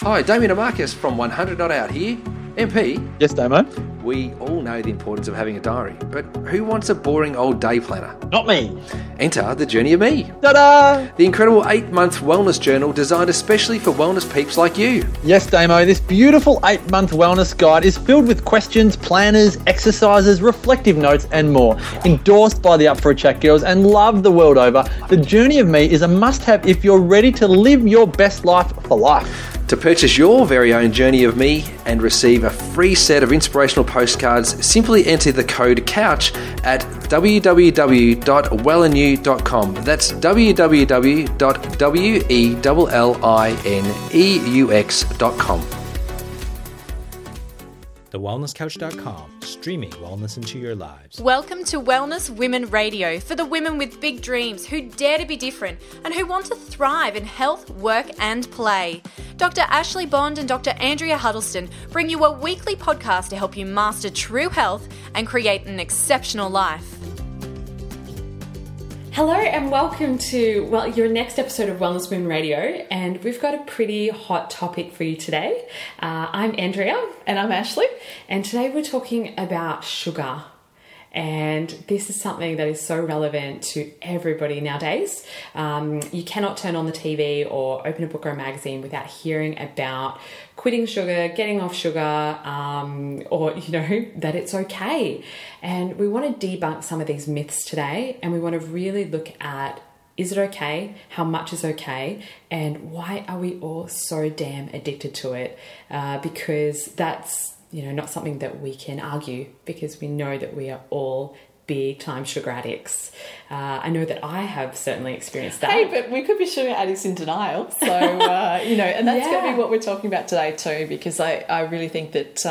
Hi, Damien and Marcus from 100 Not Out here. MP. Yes, Damo. We all know the importance of having a diary, but who wants a boring old day planner? Not me. Enter The Journey of Me. Ta-da! The incredible 8-month wellness journal designed especially for wellness peeps like you. Yes, Damo, this beautiful 8-month wellness guide is filled with questions, planners, exercises, reflective notes, and more. Endorsed by the Up for a Chat girls and loved the world over, The Journey of Me is a must-have if you're ready to live your best life for life. To purchase your very own Journey of Me and receive a free set of inspirational postcards, simply enter the code COUCH at www.wellineu.com. That's www.wellineux.com. TheWellnessCouch.com, streaming wellness into your lives. Welcome to Wellness Women Radio, for the women with big dreams who dare to be different and who want to thrive in health, work and play. Dr. Ashley Bond and Dr. Andrea Huddleston bring you a weekly podcast to help you master true health and create an exceptional life. Hello and welcome to your next episode of Wellness Moon Radio, and we've got a pretty hot topic for you today. I'm Andrea and I'm Ashley, and today we're talking about sugar, and this is something that is so relevant to everybody nowadays. You cannot turn on the TV or open a book or a magazine without hearing about quitting sugar, getting off sugar, or that it's okay. And we want to debunk some of these myths today, and we want to really look at, is it okay? How much is okay? And why are we all so damn addicted to it? Because that's, not something that we can argue, because we know that we are all big time sugar addicts. I know that I have certainly experienced that. Hey, but we could be sugar addicts in denial. So, and that's going to be what we're talking about today too, because I really think that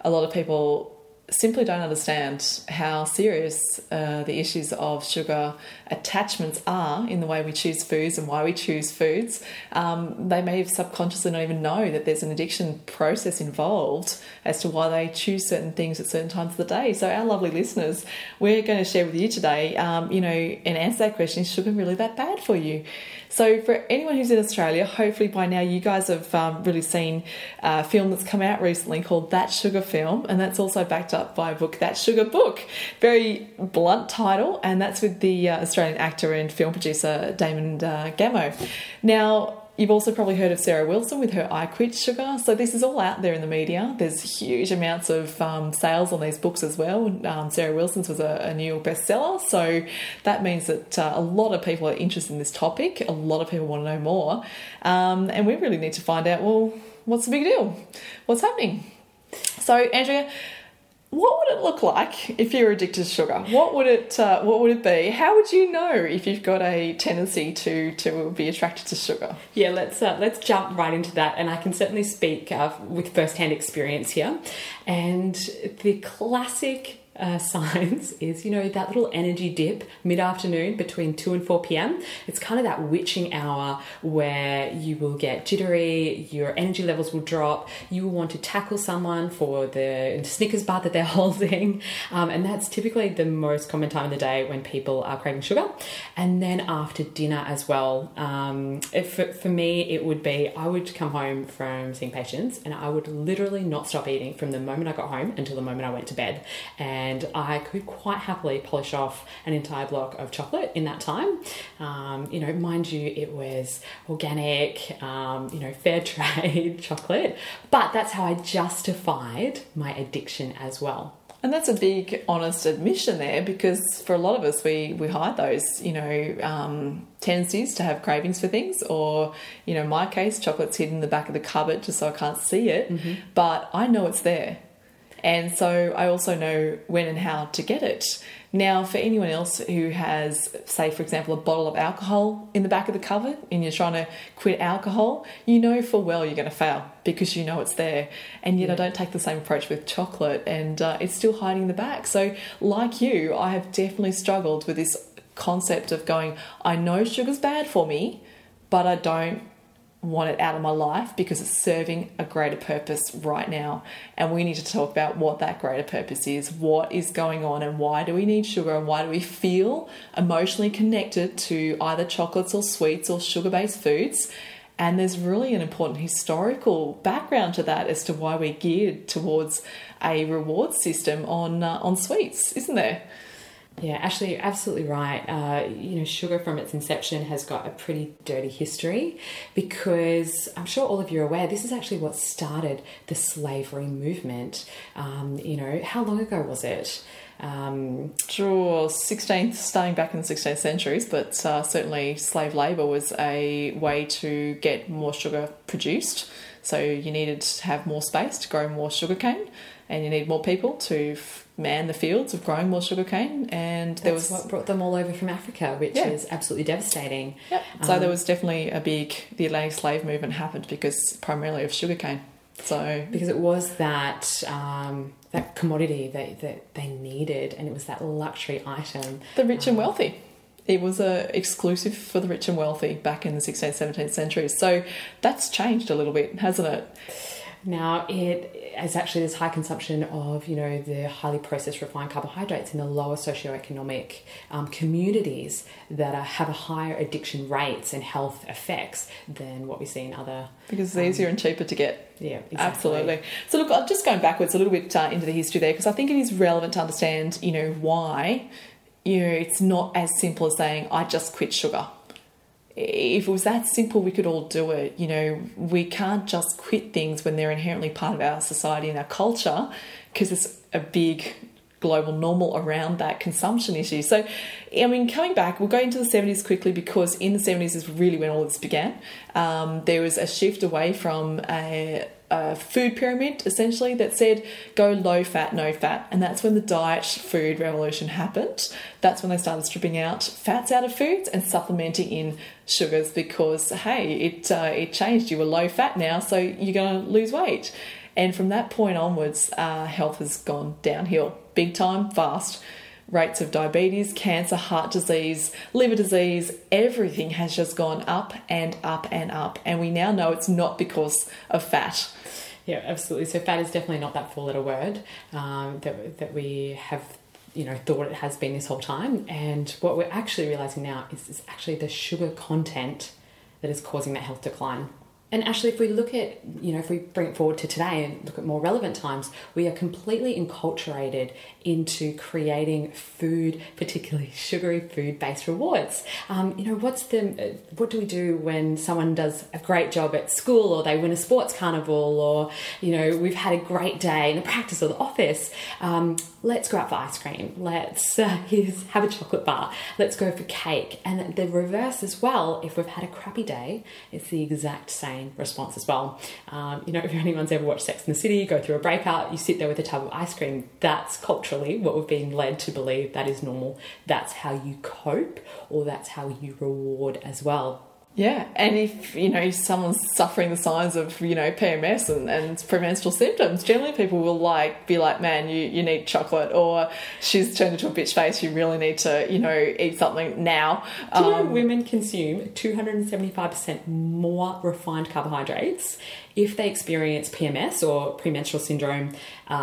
a lot of people simply don't understand how serious the issues of sugar attachments are in the way we choose foods and why we choose foods. They may have subconsciously not even know that there's an addiction process involved as to why they choose certain things at certain times of the day. So our lovely listeners, we're going to share with you today, and answer that question, is sugar really that bad for you? So for anyone who's in Australia, hopefully by now you guys have really seen a film that's come out recently called That Sugar Film, and that's also backed up by a book, That Sugar Book. Very blunt title, and that's with the Australian actor and film producer Damon Gameau. Now, you've also probably heard of Sarah Wilson with her I Quit Sugar. So this is all out there in the media. There's huge amounts of sales on these books as well. Sarah Wilson's was a New York bestseller. So that means that a lot of people are interested in this topic. A lot of people want to know more. And we really need to find out, well, what's the big deal? What's happening? So, Andrea, what would it look like if you're addicted to sugar? What would it be? How would you know if you've got a tendency to be attracted to sugar? Yeah, let's jump right into that, and I can certainly speak with first-hand experience here. And the classic signs is, that little energy dip mid-afternoon between 2 and 4 p.m. It's kind of that witching hour where you will get jittery, your energy levels will drop, you will want to tackle someone for the Snickers bar that they're holding, and that's typically the most common time of the day when people are craving sugar. And then after dinner as well, for me it would be, I would come home from seeing patients and I would literally not stop eating from the moment I got home until the moment I went to bed, and I could quite happily polish off an entire block of chocolate in that time. Mind you, it was organic, fair trade chocolate, but that's how I justified my addiction as well. And that's a big, honest admission there, because for a lot of us, we hide those, tendencies to have cravings for things, or, in my case, chocolate's hidden in the back of the cupboard just so I can't see it, mm-hmm. But I know it's there. And so I also know when and how to get it. Now, for anyone else who has, say, for example, a bottle of alcohol in the back of the cupboard and you're trying to quit alcohol, full well you're going to fail because it's there. And yet I don't take the same approach with chocolate, and it's still hiding in the back. So like you, I have definitely struggled with this concept of going, I know sugar's bad for me, but I don't want it out of my life because it's serving a greater purpose right now. And we need to talk about what that greater purpose is, what is going on, and why do we need sugar, and why do we feel emotionally connected to either chocolates or sweets or sugar-based foods And there's really an important historical background to that as to why we're geared towards a reward system on sweets, isn't there? Yeah, Ashley, you're absolutely right. Sugar from its inception has got a pretty dirty history, because I'm sure all of you are aware this is actually what started the slavery movement. How long ago was it? Sure, 16th, starting back in the 16th centuries, but certainly slave labour was a way to get more sugar produced. So you needed to have more space to grow more sugarcane, and you need more people to man the fields of growing more sugarcane. And that's what brought them all over from Africa, which is absolutely devastating. Yep. So there was definitely the Atlantic slave movement happened because primarily of sugarcane. So because it was that commodity that they needed, and it was that luxury item. The rich and wealthy. It was exclusive for the rich and wealthy back in the 16th, 17th centuries. So that's changed a little bit, hasn't it? Now, it is actually this high consumption of, the highly processed refined carbohydrates in the lower socioeconomic communities that have a higher addiction rates and health effects than what we see in other... Because it's easier and cheaper to get. Yeah, exactly. Absolutely. So, look, I'm just going backwards a little bit into the history there, because I think it is relevant to understand, why, it's not as simple as saying, I just quit sugar. If it was that simple, we could all do it. We can't just quit things when they're inherently part of our society and our culture, because it's a big global normal around that consumption issue. So, coming back, we'll go into the 70s quickly, because in the 70s is really when all this began. There was a shift away from a food pyramid, essentially, that said go low fat, no fat. And that's when the diet food revolution happened. That's when they started stripping out fats out of foods and supplementing in sugars, because, hey, it changed. You were low fat now, so you're going to lose weight. And from that point onwards, health has gone downhill big time, fast. Rates of diabetes, cancer, heart disease, liver disease, everything has just gone up and up and up. And we now know it's not because of fat. Yeah, absolutely. So fat is definitely not that four-letter word that we have thought it has been this whole time. And what we're actually realising now is actually the sugar content that is causing that health decline. And actually, if we look at, if we bring it forward to today and look at more relevant times, we are completely enculturated into creating food, particularly sugary food-based rewards. What do we do when someone does a great job at school, or they win a sports carnival, or, we've had a great day in the practice or the office? Let's go out for ice cream. Let's have a chocolate bar. Let's go for cake. And the reverse as well, if we've had a crappy day, it's the exact same response as well. If anyone's ever watched Sex and the City, go through a breakout, you sit there with a tub of ice cream. That's culturally what we've been led to believe that is normal. That's how you cope, or that's how you reward as well. Yeah, and if, someone's suffering the signs of, PMS and premenstrual symptoms, generally people will be like, man, you need chocolate, or she's turned into a bitch face, you really need to, eat something now. Do you know women consume 275% more refined carbohydrates if they experience PMS or premenstrual syndrome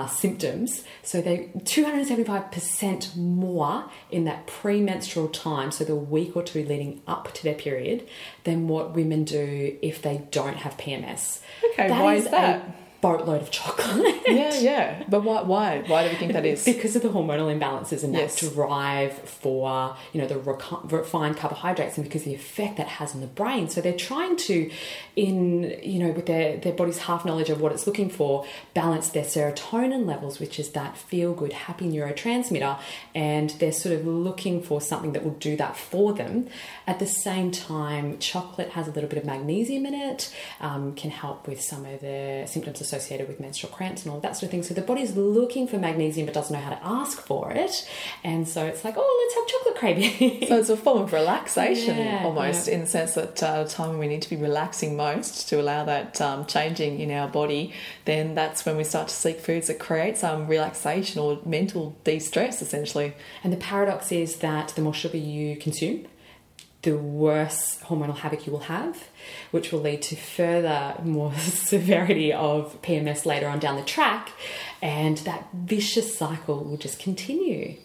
symptoms? So they 275% more in that premenstrual time, so the week or two leading up to their period, than what women do if they don't have PMS. Okay, why is that? Boatload of chocolate. Yeah. But why do we think that is? Because of the hormonal imbalances and that drive for, the refined carbohydrates, and because of the effect that has on the brain. So they're trying to, with their body's half knowledge of what it's looking for, balance their serotonin levels, which is that feel-good, happy neurotransmitter, and they're sort of looking for something that will do that for them. At the same time, chocolate has a little bit of magnesium in it, can help with some of the symptoms associated with menstrual cramps and all that sort of thing. So the body's looking for magnesium but doesn't know how to ask for it, and so it's like, let's have chocolate craving. So it's a form of relaxation, almost, in the sense that at a time when we need to be relaxing most to allow that changing in our body, then that's when we start to seek foods that create some relaxation or mental de-stress, essentially. And the paradox is that the more sugar you consume, the worse hormonal havoc you will have, which will lead to further more severity of PMS later on down the track, and that vicious cycle will just continue.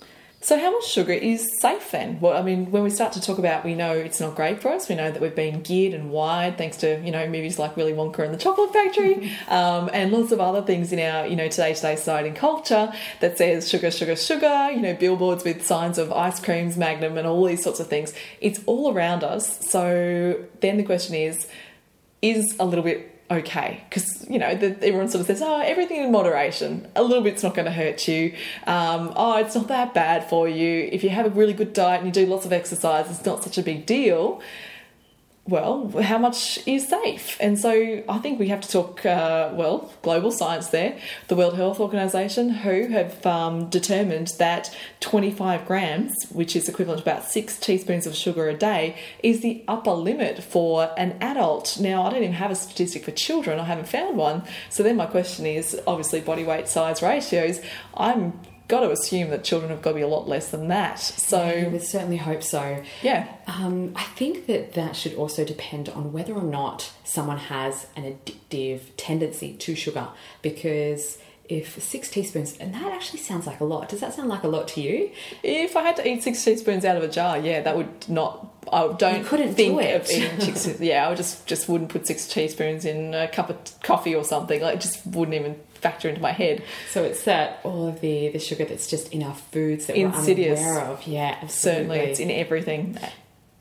So how much sugar is safe then? Well, I mean, when we start to talk about, we know it's not great for us. We know that we've been geared and wired thanks to, you know, movies like Willy Wonka and the Chocolate Factory and lots of other things in our, you know, today society and culture that says sugar, sugar, sugar, you know, billboards with signs of ice creams, Magnum and all these sorts of things. It's all around us. So then the question is a little bit okay, because, you know, everyone sort of says, oh, everything in moderation, a little bit's not going to hurt you, oh, it's not that bad for you, if you have a really good diet and you do lots of exercise, it's not such a big deal. Well, how much is safe? And so I think we have to talk, well, global science there. The World Health Organization, who have determined that 25 grams, which is equivalent to about 6 teaspoons of sugar a day, is the upper limit for an adult. Now, I don't even have a statistic for children. I haven't found one. So then my question is, obviously, body weight, size ratios. I'm got to assume that children have got to be a lot less than that. So yeah, we certainly hope so. Yeah. I think that should also depend on whether or not someone has an addictive tendency to sugar, because if 6 teaspoons, and that actually sounds like a lot. Does that sound like a lot to you? If I had to eat 6 teaspoons out of a jar, yeah, that would not. I don't think do it. Of eating 6. Yeah, I just wouldn't put 6 teaspoons in a cup of coffee or something. Like, it just wouldn't even factor into my head. So it's that all of the sugar that's just in our foods that insidious. We're unaware of. Yeah, absolutely. Certainly, it's in everything.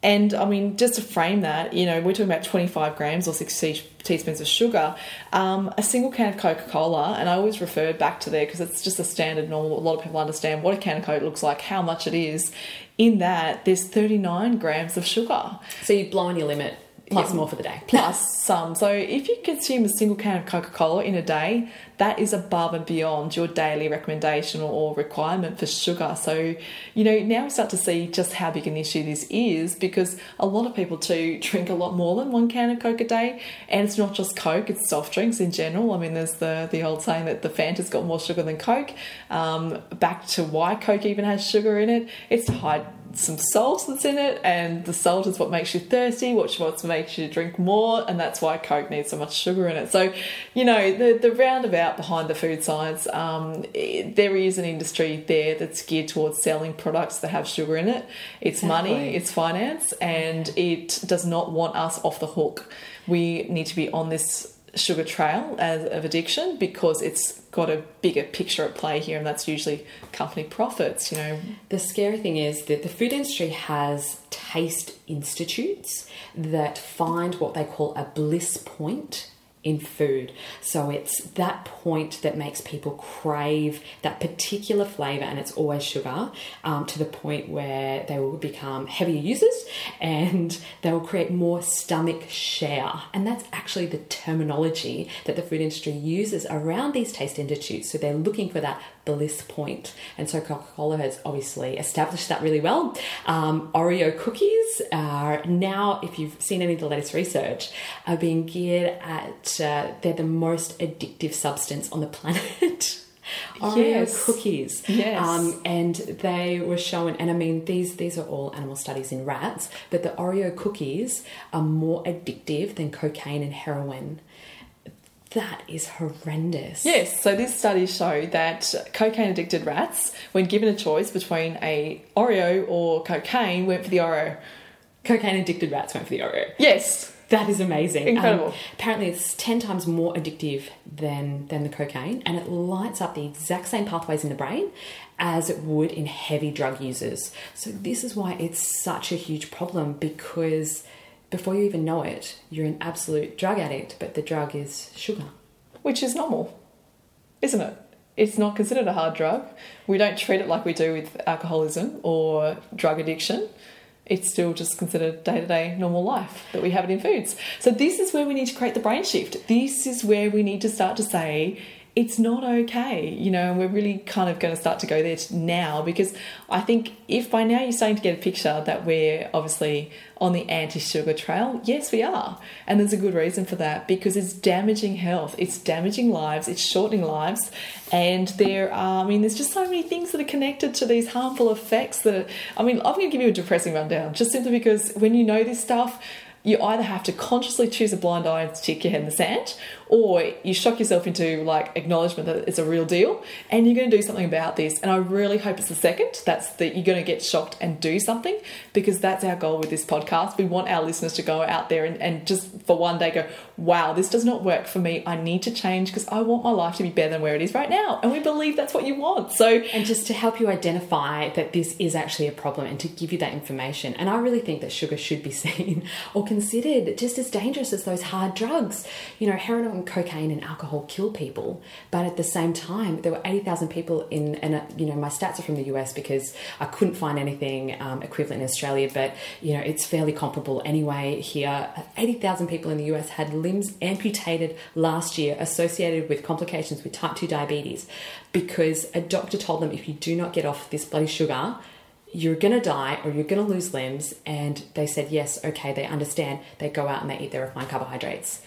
And I mean, just to frame that, you know, we're talking about 25 grams or 6 teaspoons of sugar, a single can of Coca-Cola, and I always refer back to there because it's just a standard normal, a lot of people understand what a can of Coke looks like, how much it is. In that, there's 39 grams of sugar. So you've blown your limit, plus more for the day. Plus some. So if you consume a single can of Coca-Cola in a day, that is above and beyond your daily recommendation or requirement for sugar. So, you know, now we start to see just how big an issue this is, because a lot of people too drink a lot more than one can of Coke a day. And it's not just Coke, it's soft drinks in general. I mean, there's the old saying that the Fanta's got more sugar than Coke. Back to why Coke even has sugar in it. It's to hide some salt that's in it, and the salt is what makes you thirsty, what makes you drink more, and that's why Coke needs so much sugar in it. So, you know, the roundabout behind the food science, there is an industry there that's geared towards selling products that have sugar in it. It's money, it's finance, and it does not want us off the hook. We need to be on this sugar trail of addiction, because it's got a bigger picture at play here, and that's usually company profits, you know. The scary thing is that the food industry has taste institutes that find what they call a bliss point in food. So it's that point that makes people crave that particular flavour, and it's always sugar, to the point where they will become heavier users and they will create more stomach share. And that's actually the terminology that the food industry uses around these taste institutes. So they're looking for that bliss point. And so Coca-Cola has obviously established that really well. Oreo cookies are now, if you've seen any of the latest research, are being geared at, they're the most addictive substance on the planet. Oreo cookies. Yes. And they were shown, and I mean, these are all animal studies in rats, but the Oreo cookies are more addictive than cocaine and heroin. That is horrendous. Yes, so this study showed that cocaine-addicted rats, when given a choice between a Oreo or cocaine, went for the Oreo. Cocaine-addicted rats went for the Oreo. Yes. That is amazing. Incredible. Apparently it's 10 times more addictive than the cocaine, and it lights up the exact same pathways in the brain as it would in heavy drug users. So this is why it's such a huge problem, because before you even know it, you're an absolute drug addict, but the drug is sugar. Which is normal, isn't it? It's not considered a hard drug. We don't treat it like we do with alcoholism or drug addiction. It's still just considered day-to-day normal life that we have it in foods. So this is where we need to create the brain shift. This is where we need to start to say, it's not okay, you know, and we're really kind of going to start to go there now, because I think if by now you're starting to get a picture that we're obviously on the anti-sugar trail, yes, we are. And there's a good reason for that, because it's damaging health, it's damaging lives, it's shortening lives. And there are, I mean, there's just so many things that are connected to these harmful effects that, I mean, I'm going to give you a depressing rundown just simply because when you know this stuff, you either have to consciously choose a blind eye and stick your head in the sand, or you shock yourself into like acknowledgement that it's a real deal and you're going to do something about this. And I really hope it's the second. That's that you're going to get shocked and do something, because that's our goal with this podcast. We want our listeners to go out there and just for one day go, wow, this does not work for me. I need to change because I want my life to be better than where it is right now. And we believe that's what you want. So, and just to help you identify that this is actually a problem and to give you that information. And I really think that sugar should be seen or considered just as dangerous as those hard drugs. You know, heroin and cocaine and alcohol kill people, but at the same time, there were 80,000 people in, and you know, my stats are from the US because I couldn't find anything equivalent in Australia, but you know, it's fairly comparable anyway here. 80,000 people in the US had limbs amputated last year associated with complications with type 2 diabetes because a doctor told them, if you do not get off this bloody sugar, you're going to die or you're going to lose limbs. And they said, yes, okay, they understand. They go out and they eat their refined carbohydrates.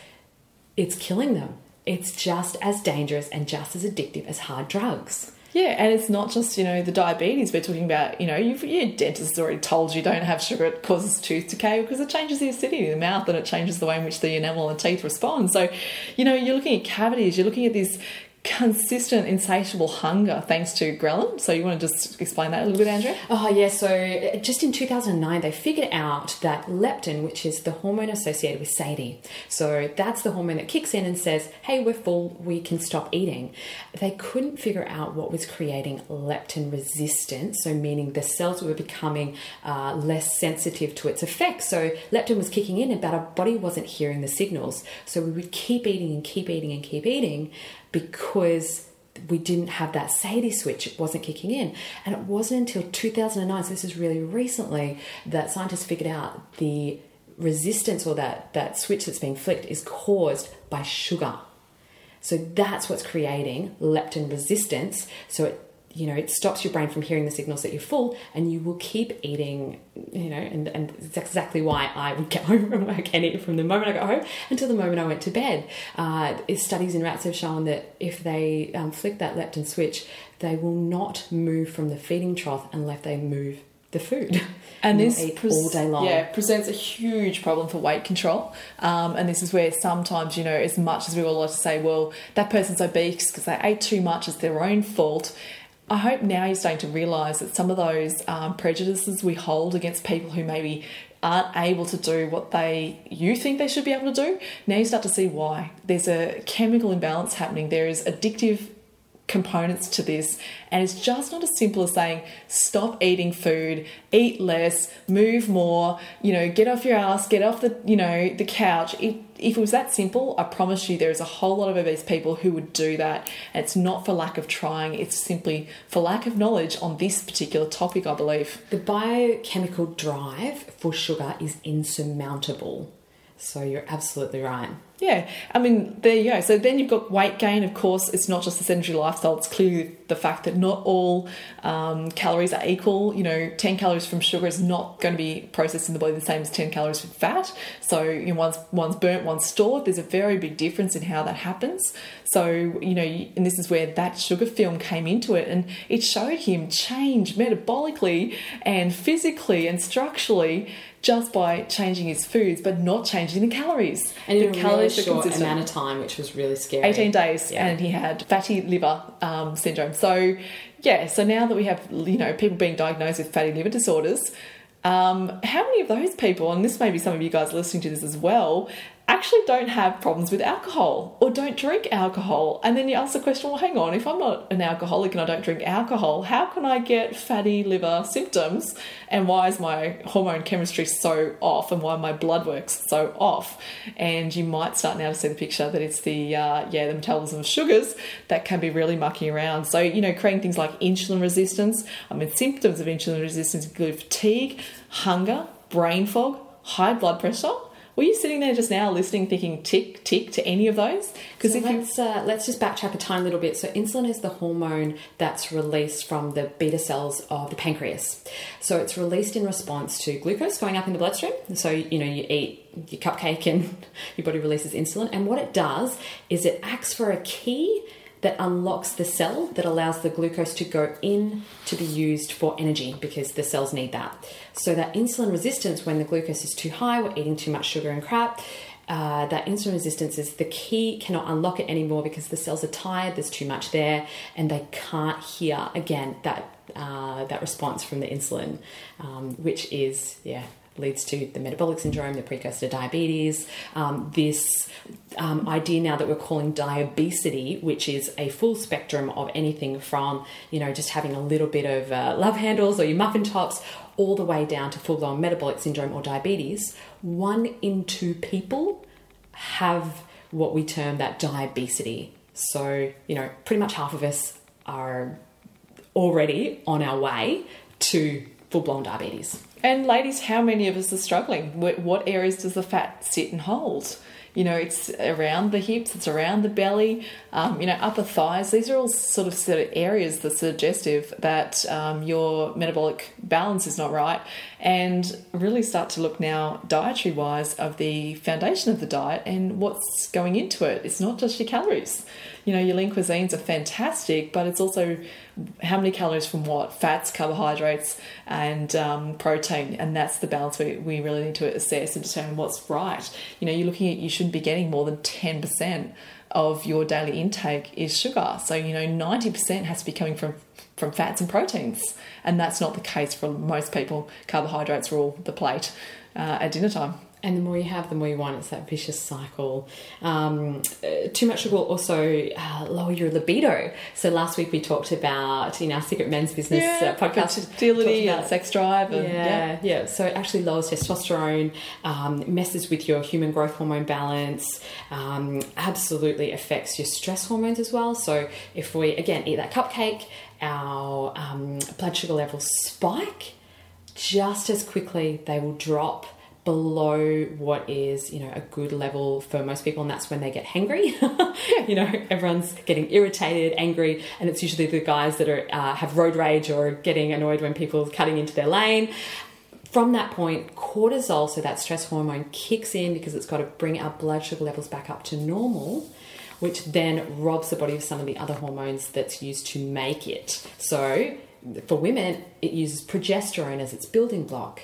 It's killing them. It's just as dangerous and just as addictive as hard drugs. Yeah, and it's not just, you know, the diabetes we're talking about. You know, your dentist has already told you don't have sugar. It causes tooth decay because it changes the acidity of the mouth and it changes the way in which the enamel and teeth respond. So, you know, you're looking at cavities. You're looking at this consistent, insatiable hunger thanks to ghrelin. So you want to just explain that a little bit, Andrea? Oh, yeah. So just in 2009, they figured out that leptin, which is the hormone associated with satiety. So that's the hormone that kicks in and says, hey, we're full, we can stop eating. They couldn't figure out what was creating leptin resistance. So meaning the cells were becoming less sensitive to its effects. So leptin was kicking in, but our body wasn't hearing the signals. So we would keep eating and keep eating and keep eating, because we didn't have that satiety switch. It wasn't kicking in. And it wasn't until 2009, so this is really recently, that scientists figured out the resistance or that switch that's being flicked is caused by sugar. So that's what's creating leptin resistance. So it stops your brain from hearing the signals that you're full, and you will keep eating, you know, and it's exactly why I would get home from work and eat from the moment I got home until the moment I went to bed. Studies in rats have shown that if they flick that leptin switch, they will not move from the feeding trough unless they move the food. And this all day long. Yeah, presents a huge problem for weight control. And this is where sometimes, you know, as much as we all like to say, well, that person's obese because they ate too much, it's their own fault. I hope now you're starting to realise that some of those prejudices we hold against people who maybe aren't able to do what you think they should be able to do, now you start to see why. There's a chemical imbalance happening. There is addictive components to this, and it's just not as simple as saying stop eating food, eat less, move more, you know, get off your ass, get off the, you know, the couch. If it was that simple, I promise you there is a whole lot of obese people who would do that. And it's not for lack of trying. It's simply for lack of knowledge on this particular topic, I believe. The biochemical drive for sugar is insurmountable. So you're absolutely right. Yeah. I mean, there you go. So then you've got weight gain. Of course, it's not just the sedentary lifestyle. It's clearly the fact that not all calories are equal. You know, 10 calories from sugar is not going to be processed in the body the same as 10 calories from fat. So, you know, one's burnt, one's stored. There's a very big difference in how that happens. So, you know, and this is where That Sugar Film came into it. And it showed him change metabolically and physically and structurally just by changing his foods, but not changing the calories. And the calories really short amount of time, which was really scary. 18 days, yeah. And he had fatty liver syndrome. So, yeah, so now that we have, you know, people being diagnosed with fatty liver disorders, how many of those people, and this may be some of you guys listening to this as well, actually don't have problems with alcohol or don't drink alcohol? And then you ask the question, well, hang on, if I'm not an alcoholic and I don't drink alcohol, how can I get fatty liver symptoms? And why is my hormone chemistry so off, and why my blood work's so off? And you might start now to see the picture that it's the metabolism of sugars that can be really mucking around. So, you know, creating things like insulin resistance. I mean, symptoms of insulin resistance include fatigue, hunger, brain fog, high blood pressure. Were you sitting there just now listening, thinking tick, tick to any of those? Because let's just backtrack a tiny little bit. So insulin is the hormone that's released from the beta cells of the pancreas. So it's released in response to glucose going up in the bloodstream. So, you know, you eat your cupcake and your body releases insulin. And what it does is it acts for a key that unlocks the cell that allows the glucose to go in to be used for energy, because the cells need that. So that insulin resistance, when the glucose is too high, we're eating too much sugar and crap, that insulin resistance is the key cannot unlock it anymore because the cells are tired, there's too much there, and they can't hear, again, that response from the insulin, which is, leads to the metabolic syndrome, the precursor to diabetes, this idea now that we're calling diabesity, which is a full spectrum of anything from, just having a little bit of love handles or your muffin tops, all the way down to full-blown metabolic syndrome or diabetes. 1 in 2 people have what we term that diabesity. So, pretty much half of us are already on our way to full-blown diabetes. And ladies, how many of us are struggling? What areas does the fat sit and hold? It's around the hips, it's around the belly, upper thighs. These are all sort of areas that are suggestive that your metabolic balance is not right. And really start to look now dietary-wise of the foundation of the diet and what's going into it. It's not just your calories. Your lean cuisines are fantastic, but it's also how many calories from what? Fats, carbohydrates, and protein. And that's the balance we really need to assess and determine what's right. You're looking at, you shouldn't be getting more than 10% of your daily intake is sugar. So, 90% has to be coming from fats and proteins. And that's not the case for most people. Carbohydrates rule the plate at dinner time. And the more you have, the more you want. It's that vicious cycle. Too much sugar will also lower your libido. So last week we talked about, in our Secret Men's Business podcast, fertility and sex drive. And, yeah. So it actually lowers testosterone, messes with your human growth hormone balance, absolutely affects your stress hormones as well. So if we, again, eat that cupcake, our blood sugar levels spike. Just as quickly they will drop below what is, a good level for most people, and that's when they get hangry. Everyone's getting irritated, angry, and it's usually the guys that are have road rage or getting annoyed when people are cutting into their lane. From that point, cortisol, so that stress hormone, kicks in because it's got to bring our blood sugar levels back up to normal, which then robs the body of some of the other hormones that's used to make it. So for women, it uses progesterone as its building block,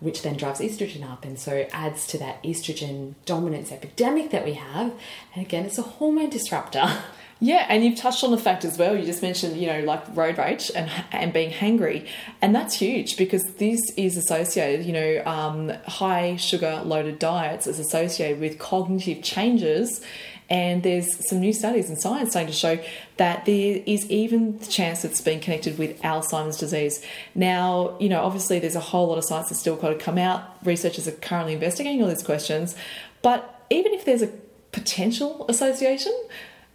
which then drives estrogen up, and so adds to that estrogen dominance epidemic that we have. And again, it's a hormone disruptor. Yeah, and you've touched on the fact as well. You just mentioned, like road rage and being hangry, and that's huge because this is associated. High sugar loaded diets is associated with cognitive changes. And there's some new studies in science starting to show that there is even the chance it's being connected with Alzheimer's disease. Now, obviously there's a whole lot of science that's still got to come out. Researchers are currently investigating all these questions. But even if there's a potential association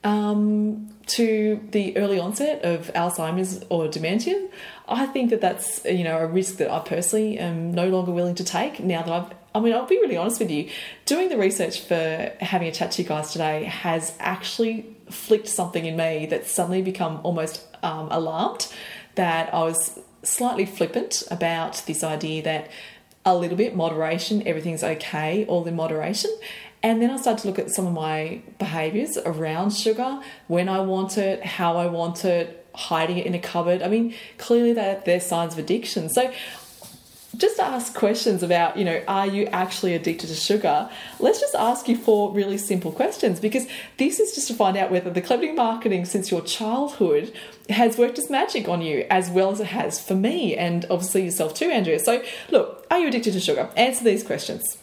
to the early onset of Alzheimer's or dementia, I think that that's, a risk that I personally am no longer willing to take now that I'll be really honest with you. Doing the research for having a chat to you guys today has actually flicked something in me that's suddenly become almost alarmed, that I was slightly flippant about this idea that a little bit moderation, everything's okay, all in moderation. And then I started to look at some of my behaviours around sugar, when I want it, how I want it, hiding it in a cupboard. I mean, clearly they're signs of addiction. So just ask questions about, are you actually addicted to sugar? Let's just ask you four really simple questions, because this is just to find out whether the clever marketing since your childhood has worked as magic on you as well as it has for me, and obviously yourself too, Andrea. So look, are you addicted to sugar? Answer these questions.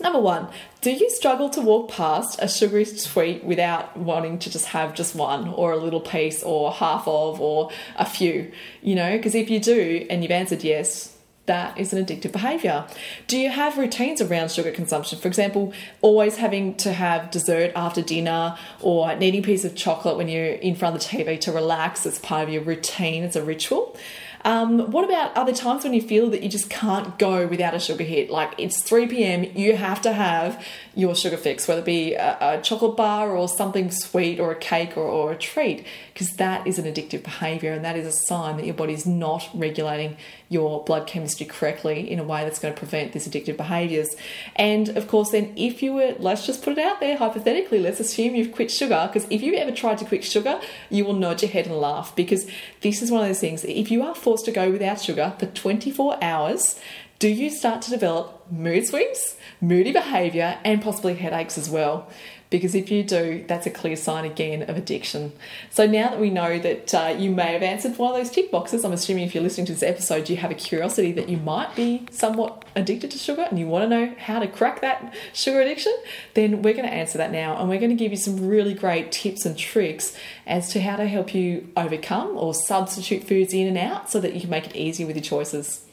Number one, do you struggle to walk past a sugary sweet without wanting to just have just one, or a little piece, or half of, or a few? Because if you do and you've answered yes, that is an addictive behaviour. Do you have routines around sugar consumption? For example, always having to have dessert after dinner, or needing a piece of chocolate when you're in front of the TV to relax. It's part of your routine. It's a ritual. What about other times when you feel that you just can't go without a sugar hit? Like it's 3 p.m, you have to have your sugar fix, whether it be a chocolate bar or something sweet or a cake or a treat, because that is an addictive behaviour, and that is a sign that your body's not regulating your blood chemistry correctly in a way that's going to prevent these addictive behaviours. And of course, then if you were, let's just put it out there, hypothetically, let's assume you've quit sugar, because if you ever tried to quit sugar, you will nod your head and laugh, because this is one of those things, if you are forced to go without sugar for 24 hours, do you start to develop mood swings, moody behavior, and possibly headaches as well? Because if you do, that's a clear sign again of addiction. So now that we know that you may have answered one of those tick boxes, I'm assuming if you're listening to this episode, you have a curiosity that you might be somewhat addicted to sugar and you want to know how to crack that sugar addiction, then we're going to answer that now. And we're going to give you some really great tips and tricks as to how to help you overcome or substitute foods in and out so that you can make it easier with your choices.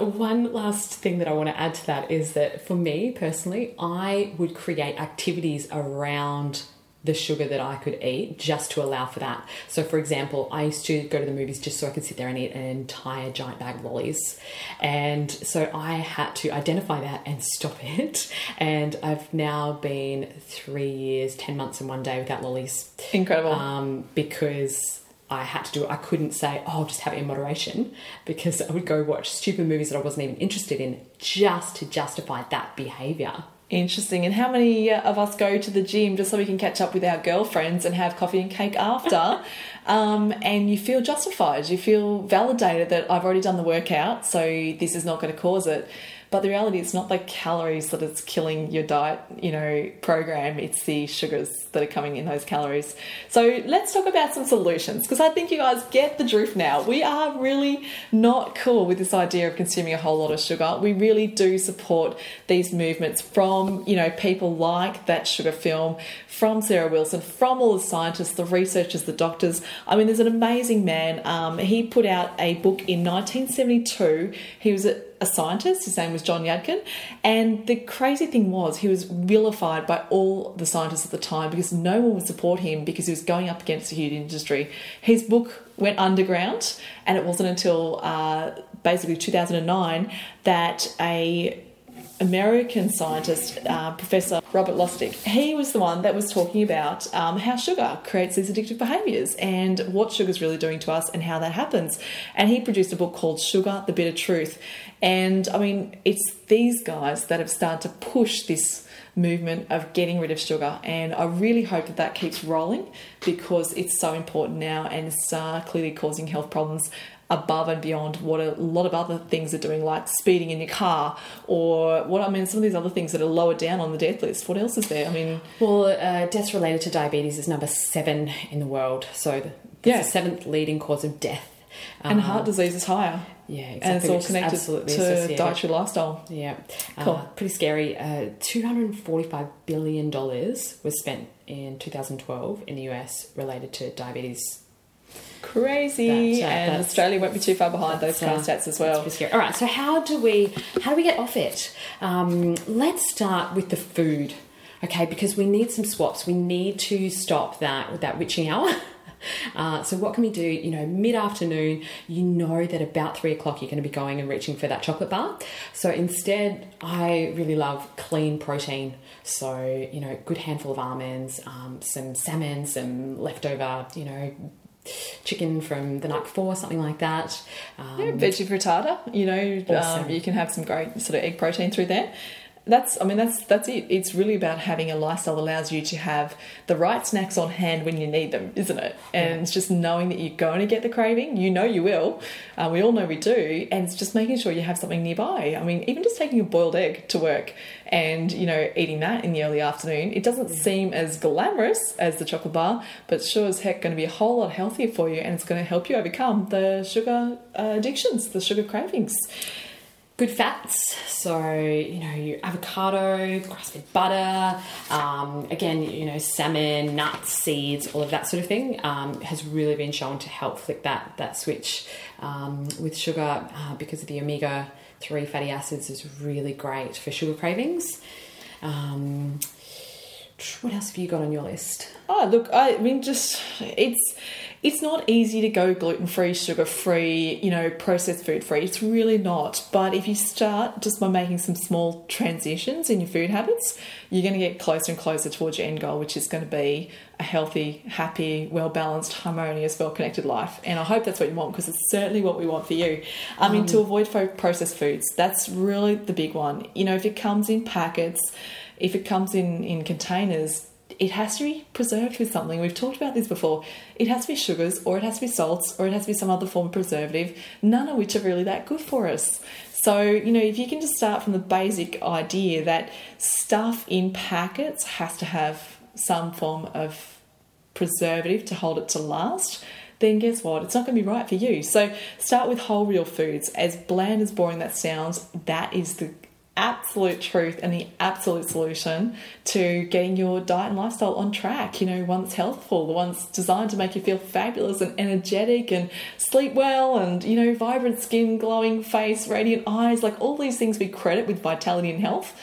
One last thing that I want to add to that is that for me personally, I would create activities around the sugar that I could eat just to allow for that. So for example, I used to go to the movies just so I could sit there and eat an entire giant bag of lollies. And so I had to identify that and stop it. And I've now been 3 years, 10 months and 1 day without lollies. Incredible. Because I had to do it. I couldn't say, oh, I'll just have it in moderation, because I would go watch stupid movies that I wasn't even interested in just to justify that behaviour. Interesting. And how many of us go to the gym just so we can catch up with our girlfriends and have coffee and cake after? And you feel justified. You feel validated that I've already done the workout, so this is not going to cause it. But the reality, it's not the calories that it's killing your diet, program. It's the sugars that are coming in those calories. So let's talk about some solutions, because I think you guys get the drift now. We are really not cool with this idea of consuming a whole lot of sugar. We really do support these movements from, people like That Sugar Film, from Sarah Wilson, from all the scientists, the researchers, the doctors. I mean, there's an amazing man. He put out a book in 1972. He was a scientist. His name was John Yudkin, and the crazy thing was he was vilified by all the scientists at the time because no one would support him because he was going up against a huge industry. His book went underground, and it wasn't until basically 2009 that a American scientist, Professor Robert Lustig, he was the one that was talking about how sugar creates these addictive behaviours and what sugar's really doing to us and how that happens. And he produced a book called Sugar, The Bitter Truth. And, I mean, it's these guys that have started to push this movement of getting rid of sugar, and I really hope that keeps rolling because it's so important now, and it's clearly causing health problems above and beyond what a lot of other things are doing, like speeding in your car, or some of these other things that are lower down on the death list. What else is there? Deaths related to diabetes is number 7 in the world, so it's the 7th leading cause of death, and heart disease is higher. Yeah, exactly. And it's all connected to dietary lifestyle. Yeah. Cool. Pretty scary. $245 billion was spent in 2012 in the US related to diabetes. Crazy. And Australia won't be too far behind those kind of stats as well. All right, so how do we get off it? Let's start with the food, okay, because we need some swaps. We need to stop that witching hour. So what can we do? Mid-afternoon, that about 3 o'clock you're going to be going and reaching for that chocolate bar. So instead, I really love clean protein. So, good handful of almonds, some salmon, some leftover, chicken from the night before, something like that. Veggie frittata, awesome. You can have some great sort of egg protein through there. That's it. It's really about having a lifestyle that allows you to have the right snacks on hand when you need them, isn't it? And It's just knowing that you're going to get the craving. You will. We all know we do. And it's just making sure you have something nearby. Even just taking a boiled egg to work and, eating that in the early afternoon, it doesn't seem as glamorous as the chocolate bar, but sure as heck going to be a whole lot healthier for you, and it's going to help you overcome the sugar addictions, the sugar cravings. Good fats, so, your avocado, grass-fed butter, again, salmon, nuts, seeds, all of that sort of thing has really been shown to help flick that switch with sugar because of the omega-3 fatty acids is really great for sugar cravings. What else have you got on your list? Oh, look, it's not easy to go gluten-free, sugar-free, processed food-free. It's really not. But if you start just by making some small transitions in your food habits, you're going to get closer and closer towards your end goal, which is going to be a healthy, happy, well-balanced, harmonious, well-connected life. And I hope that's what you want, because it's certainly what we want for you. To avoid processed foods, that's really the big one. If it comes in packets, if it comes in containers, it has to be preserved with something. We've talked about this before. It has to be sugars, or it has to be salts, or it has to be some other form of preservative, none of which are really that good for us. So, you know, if you can just start from the basic idea that stuff in packets has to have some form of preservative to hold it to last, then guess what? It's not going to be right for you. So start with whole real foods. As bland as boring that sounds, that is the absolute truth and the absolute solution to getting your diet and lifestyle on track. You know, one that's healthful, the one's designed to make you feel fabulous and energetic and sleep well and, you know, vibrant skin, glowing face, radiant eyes, like all these things we credit with vitality and health.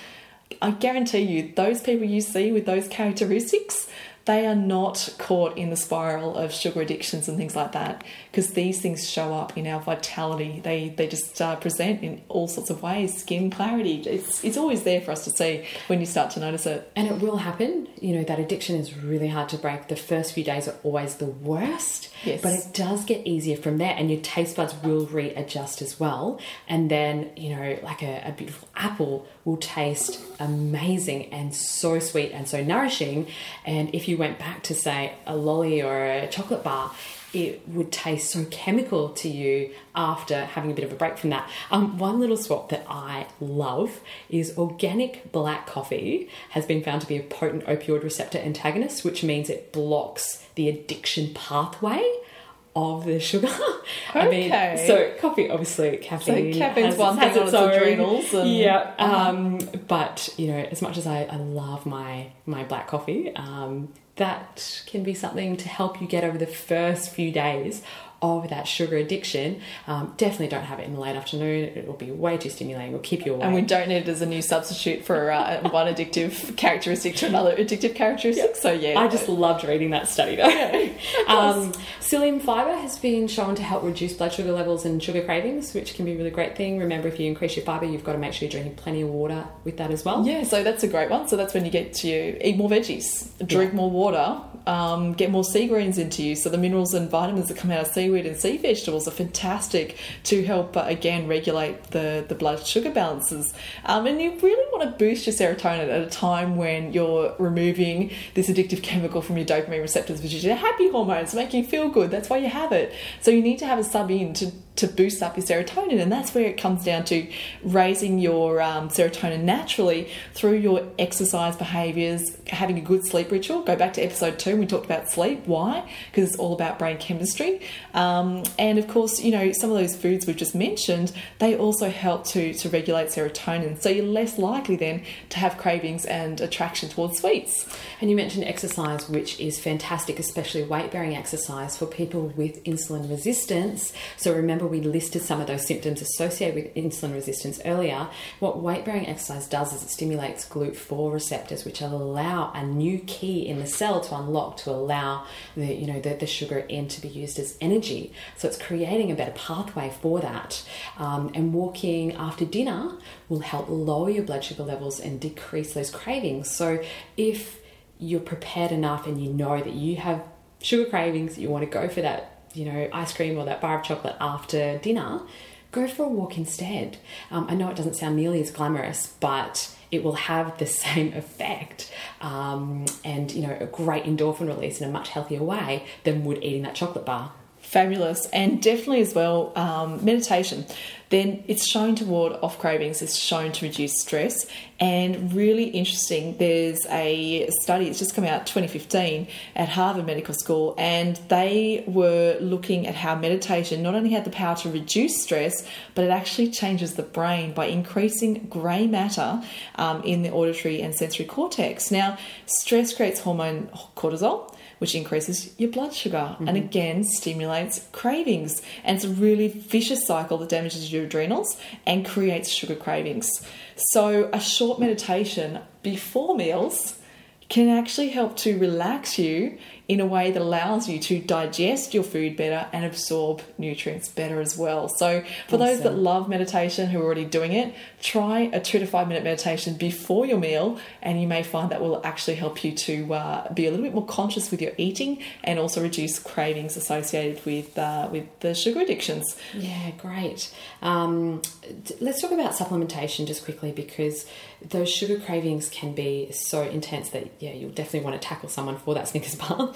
I guarantee you, those people you see with those characteristics, they are not caught in the spiral of sugar addictions and things like that, because these things show up in our vitality. They just present in all sorts of ways. Skin clarity, it's always there for us to see when you start to notice it. And it will happen. You know, that addiction is really hard to break. The first few days are always the worst. Yes. But it does get easier from there, and your taste buds will readjust as well. And then, you know, like a beautiful apple will taste amazing and so sweet and so nourishing. And if you went back to, say, a lolly or a chocolate bar, it would taste so chemical to you after having a bit of a break from that. One little swap that I love is organic black coffee has been found to be a potent opioid receptor antagonist, which means it blocks the addiction pathway of the sugar. Okay. I mean, so coffee, obviously, caffeine. So caffeine's one thing on its adrenals. Yeah. But, you know, as much as I love my black coffee, that can be something to help you get over the first few days of that sugar addiction. Definitely don't have it in the late afternoon. It will be way too stimulating. It will keep you awake. And we don't need it as a new substitute for one addictive characteristic to another addictive characteristic. Yep. So, yeah. I just loved reading that study, though. Yeah, psyllium fibre has been shown to help reduce blood sugar levels and sugar cravings, which can be a really great thing. Remember, if you increase your fibre, you've got to make sure you're drinking plenty of water with that as well. Yeah, so that's a great one. So that's when you get to eat more veggies, drink more water, get more sea greens into you. So the minerals and vitamins that come out of seaweed and sea vegetables are fantastic to help, again, regulate the blood sugar balances. And you really want to boost your serotonin at a time when you're removing this addictive chemical from your dopamine receptors, which is your happy hormones, make you feel good. That's why you have it. So you need to have a sub in to boost up your serotonin, and that's where it comes down to raising your serotonin naturally through your exercise behaviours, having a good sleep ritual. Go back to episode 2, we talked about sleep. Why? Because it's all about brain chemistry. And of course, you know, some of those foods we've just mentioned, they also help to regulate serotonin, so you're less likely then to have cravings and attraction towards sweets. And you mentioned exercise, which is fantastic, especially weight-bearing exercise for people with insulin resistance. So remember, we listed some of those symptoms associated with insulin resistance earlier. What weight-bearing exercise does is it stimulates GLUT4 receptors, which allow a new key in the cell to unlock to allow the sugar in to be used as energy. So it's creating a better pathway for that. And walking after dinner will help lower your blood sugar levels and decrease those cravings. So if you're prepared enough and you know that you have sugar cravings, you want to go for that, you know, ice cream or that bar of chocolate after dinner, go for a walk instead. I know it doesn't sound nearly as glamorous, but it will have the same effect, and, you know, a great endorphin release in a much healthier way than would eating that chocolate bar. Fabulous. And definitely as well, meditation. Then it's shown to ward off cravings, it's shown to reduce stress. And really interesting, there's a study that's just come out 2015 at Harvard Medical School, and they were looking at how meditation not only had the power to reduce stress, but it actually changes the brain by increasing grey matter in the auditory and sensory cortex. Now, stress creates hormone cortisol, which increases your blood sugar, and again stimulates cravings. And it's a really vicious cycle that damages your adrenals and creates sugar cravings. So a short meditation before meals can actually help to relax you in a way that allows you to digest your food better and absorb nutrients better as well. So for those that love meditation who are already doing it, try a 2 to 5 minute meditation before your meal, and you may find that will actually help you to be a little bit more conscious with your eating and also reduce cravings associated with the sugar addictions. Yeah, great. Let's talk about supplementation just quickly, because those sugar cravings can be so intense that, yeah, you'll definitely want to tackle someone for that Snickers bar.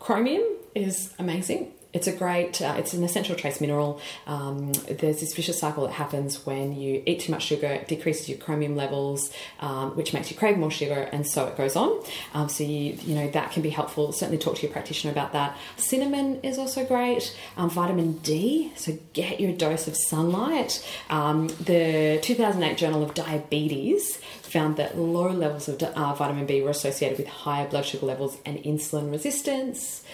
Chromium is amazing. It's a great, it's an essential trace mineral. There's this vicious cycle that happens when you eat too much sugar. It decreases your chromium levels, which makes you crave more sugar, and so it goes on. So you know, that can be helpful. Certainly talk to your practitioner about that. Cinnamon is also great. Vitamin D, so get your dose of sunlight. The 2008 Journal of Diabetes found that low levels of vitamin B were associated with higher blood sugar levels and insulin resistance,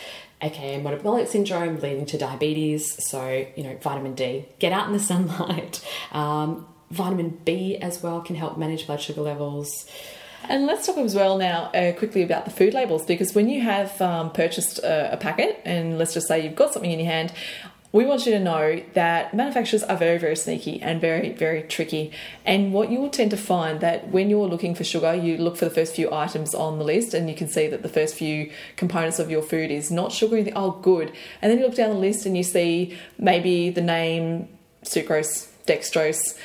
aka metabolic syndrome, leading to diabetes. So, you know, vitamin D, get out in the sunlight. Vitamin B as well can help manage blood sugar levels. And let's talk as well now quickly about the food labels, because when you have purchased a packet, and let's just say you've got something in your hand, we want you to know that manufacturers are very, very sneaky and very, very tricky. And what you will tend to find that when you're looking for sugar, you look for the first few items on the list, and you can see that the first few components of your food is not sugar. You think, oh, good. And then you look down the list and you see maybe the name sucrose, dextrose.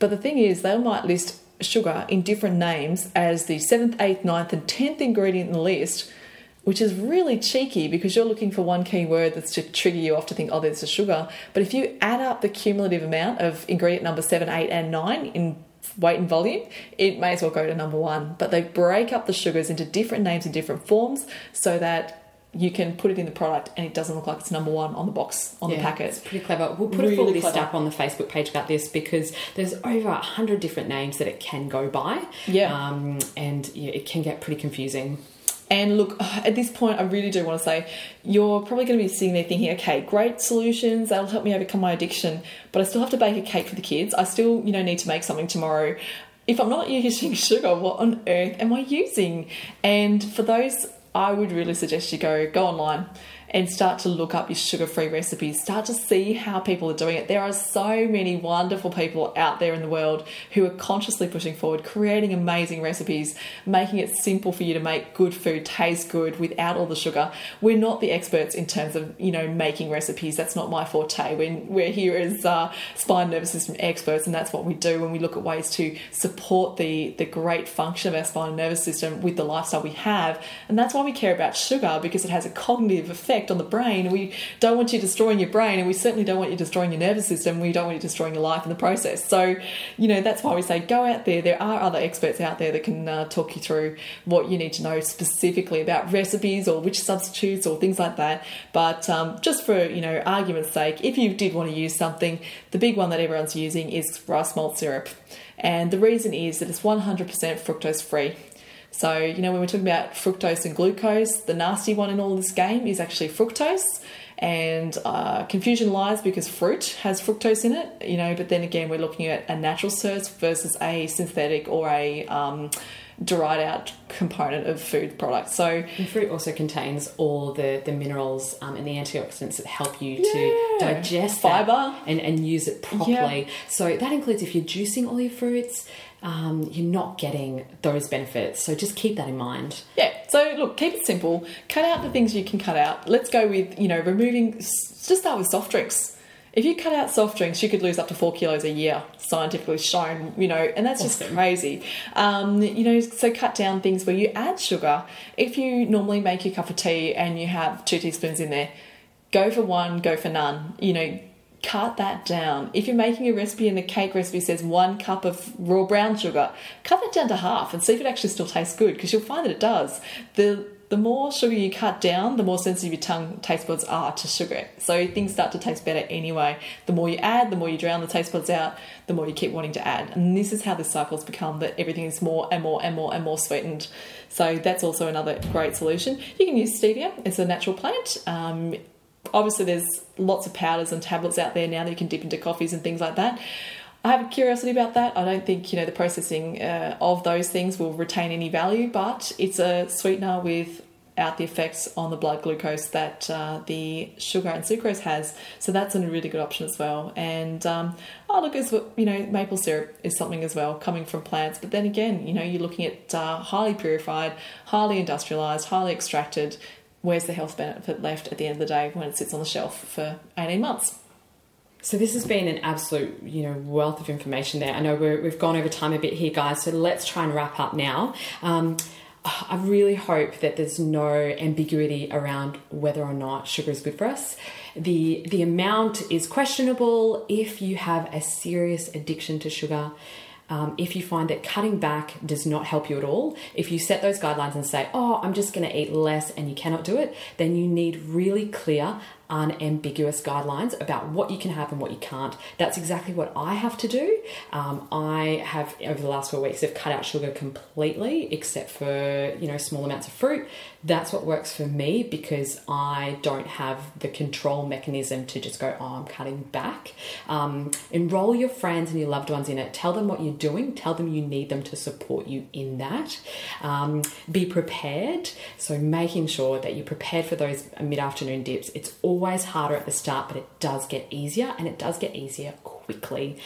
But the thing is, they might list sugar in different names as the 7th, 8th, 9th and 10th ingredient in the list, which is really cheeky because you're looking for one key word that's to trigger you off to think, oh, there's a sugar. But if you add up the cumulative amount of ingredient number 7, 8 and 9 in weight and volume, it may as well go to number 1. But they break up the sugars into different names and different forms so that you can put it in the product and it doesn't look like it's number 1 on the box, on the packet. It's pretty clever. We'll put a full list up on the Facebook page about this, because there's over 100 different names that it can go by. Yeah. And yeah, it can get pretty confusing. And look, at this point, I really do want to say, you're probably going to be sitting there thinking, okay, great solutions, that'll help me overcome my addiction, but I still have to bake a cake for the kids. I still, you know, need to make something tomorrow. If I'm not using sugar, what on earth am I using? And for those, I would really suggest you go online and start to look up your sugar-free recipes. Start to see how people are doing it. There are so many wonderful people out there in the world who are consciously pushing forward, creating amazing recipes, making it simple for you to make good food taste good without all the sugar. We're not the experts in terms of, you know, making recipes. That's not my forte. We're here as spine nervous system experts, and that's what we do when we look at ways to support the great function of our spine and nervous system with the lifestyle we have. And that's why we care about sugar, because it has a cognitive effect on the brain. We don't want you destroying your brain, and we certainly don't want you destroying your nervous system. We don't want you destroying your life in the process. So, you know, that's why we say go out there. There are other experts out there that can talk you through what you need to know specifically about recipes or which substitutes or things like that. But just for, you know, argument's sake, if you did want to use something, the big one that everyone's using is rice malt syrup. And the reason is that it's 100% fructose free. So, you know, when we're talking about fructose and glucose, the nasty one in all this game is actually fructose. And confusion lies because fruit has fructose in it, you know, but then again, we're looking at a natural source versus a synthetic or a dried out component of food products. So, and fruit also contains all the minerals and the antioxidants that help you to digest fiber and use it properly. Yeah. So that includes if you're juicing all your fruits, you're not getting those benefits. So just keep that in mind. Yeah. So look, keep it simple. Cut out the things you can cut out. Let's go with, you know, removing, just start with soft drinks. If you cut out soft drinks, you could lose up to 4 kilos a year, scientifically shown, you know, and that's awesome. Just crazy. You know, so cut down things where you add sugar. If you normally make your cup of tea and you have 2 teaspoons in there, go for one, go for none, you know, cut that down. If you're making a recipe and the cake recipe says 1 cup of raw brown sugar, cut that down to half and see if it actually still tastes good, because you'll find that it does. The more sugar you cut down, the more sensitive your tongue taste buds are to sugar. So things start to taste better anyway. The more you add, the more you drown the taste buds out, the more you keep wanting to add. And this is how the cycle's become, that everything is more and more and more and more sweetened. So that's also another great solution. You can use stevia. It's a natural plant. Obviously, there's lots of powders and tablets out there now that you can dip into coffees and things like that. I have a curiosity about that. I don't think, you know, the processing of those things will retain any value, but it's a sweetener without the effects on the blood glucose that the sugar and sucrose has. So that's a really good option as well. And, look, it's, you know, maple syrup is something as well, coming from plants. But then again, you know, you're looking at highly purified, highly industrialised, highly extracted. Where's the health benefit left at the end of the day when it sits on the shelf for 18 months? So this has been an absolute, you know, wealth of information there. I know we've gone over time a bit here, guys, so let's try and wrap up now. I really hope that there's no ambiguity around whether or not sugar is good for us. The amount is questionable if you have a serious addiction to sugar. If you find that cutting back does not help you at all, if you set those guidelines and say, oh, I'm just going to eat less and you cannot do it, then you need really clear, unambiguous guidelines about what you can have and what you can't. That's exactly what I have to do. I have, over the last 4 weeks, have cut out sugar completely except for, small amounts of fruit. That's what works for me because I don't have the control mechanism to just go, oh, I'm cutting back. Enroll your friends and your loved ones in it. Tell them what you're doing. Tell them you need them to support you in that. Be prepared. So making sure that you're prepared for those mid-afternoon dips. It's always harder at the start, but it does get easier, and it does get easier quickly.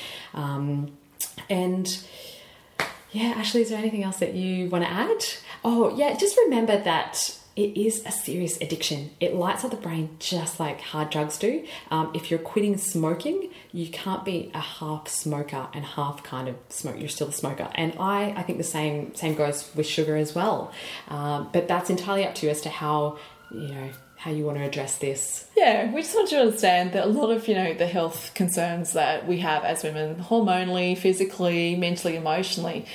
Ashley, is there anything else that you want to add? Oh yeah, just remember that it is a serious addiction. It lights up the brain just like hard drugs do. If you're quitting smoking, you can't be a half smoker and half kind of smoke. You're still a smoker. And I think the same goes with sugar as well. But that's entirely up to you as to how you want to address this. Yeah, we just want you to understand that a lot of, the health concerns that we have as women, hormonally, physically, mentally, emotionally,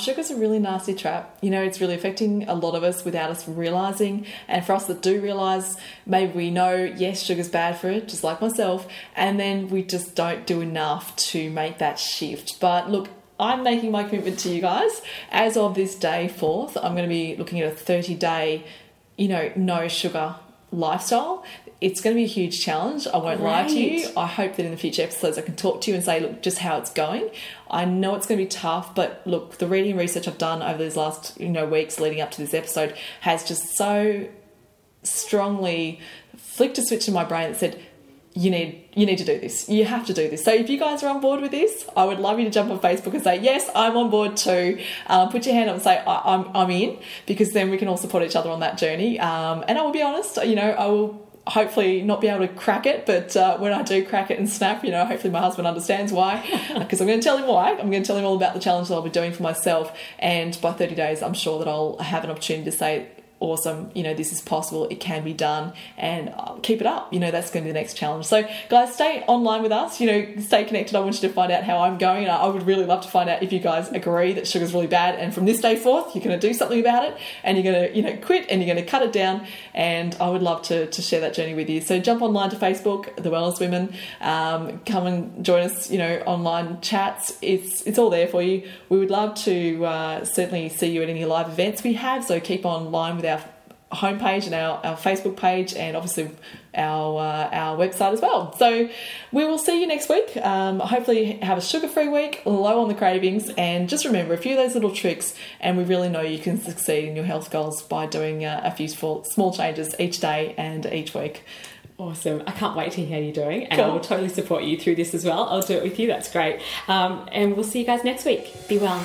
sugar's a really nasty trap. It's really affecting a lot of us without us realising. And for us that do realise, maybe we know, yes, sugar's bad for it, just like myself, and then we just don't do enough to make that shift. But look, I'm making my commitment to you guys. As of this day 4th, I'm going to be looking at a 30-day, no sugar lifestyle. It's going to be a huge challenge. I won't lie to you. I hope that in the future episodes I can talk to you and say, look, just how it's going. I know it's going to be tough, but look, the reading and research I've done over these last weeks leading up to this episode has just so strongly flicked a switch in my brain that said, you need to do this. You have to do this. So if you guys are on board with this, I would love you to jump on Facebook and say, yes, I'm on board too. Put your hand up and say, I'm in, because then we can all support each other on that journey. And I will be honest, I will hopefully not be able to crack it, but when I do crack it and snap, hopefully my husband understands why, because I'm going to tell him why. I'm going to tell him all about the challenge that I'll be doing for myself. And by 30 days, I'm sure that I'll have an opportunity to say, awesome, this is possible, it can be done, and keep it up. That's going to be the next challenge. So guys, stay online with us, stay connected. I want you to find out how I'm going, and I would really love to find out if you guys agree that sugar's really bad, and from this day forth you're going to do something about it, and you're going to quit, and you're going to cut it down. And I would love to share that journey with you. So jump online to Facebook, The Wellness Women, come and join us, online chats. It's all there for you. We would love to certainly see you at any live events we have, so keep online with our homepage and our Facebook page, and obviously our website as well. So we will see you next week. Hopefully have a sugar-free week, low on the cravings, and just remember a few of those little tricks, and we really know you can succeed in your health goals by doing a few small changes each day and each week. Awesome. I can't wait to hear you doing, and cool. I will totally support you through this as well. I'll do it with you. That's great. And we'll see you guys next week. Be well.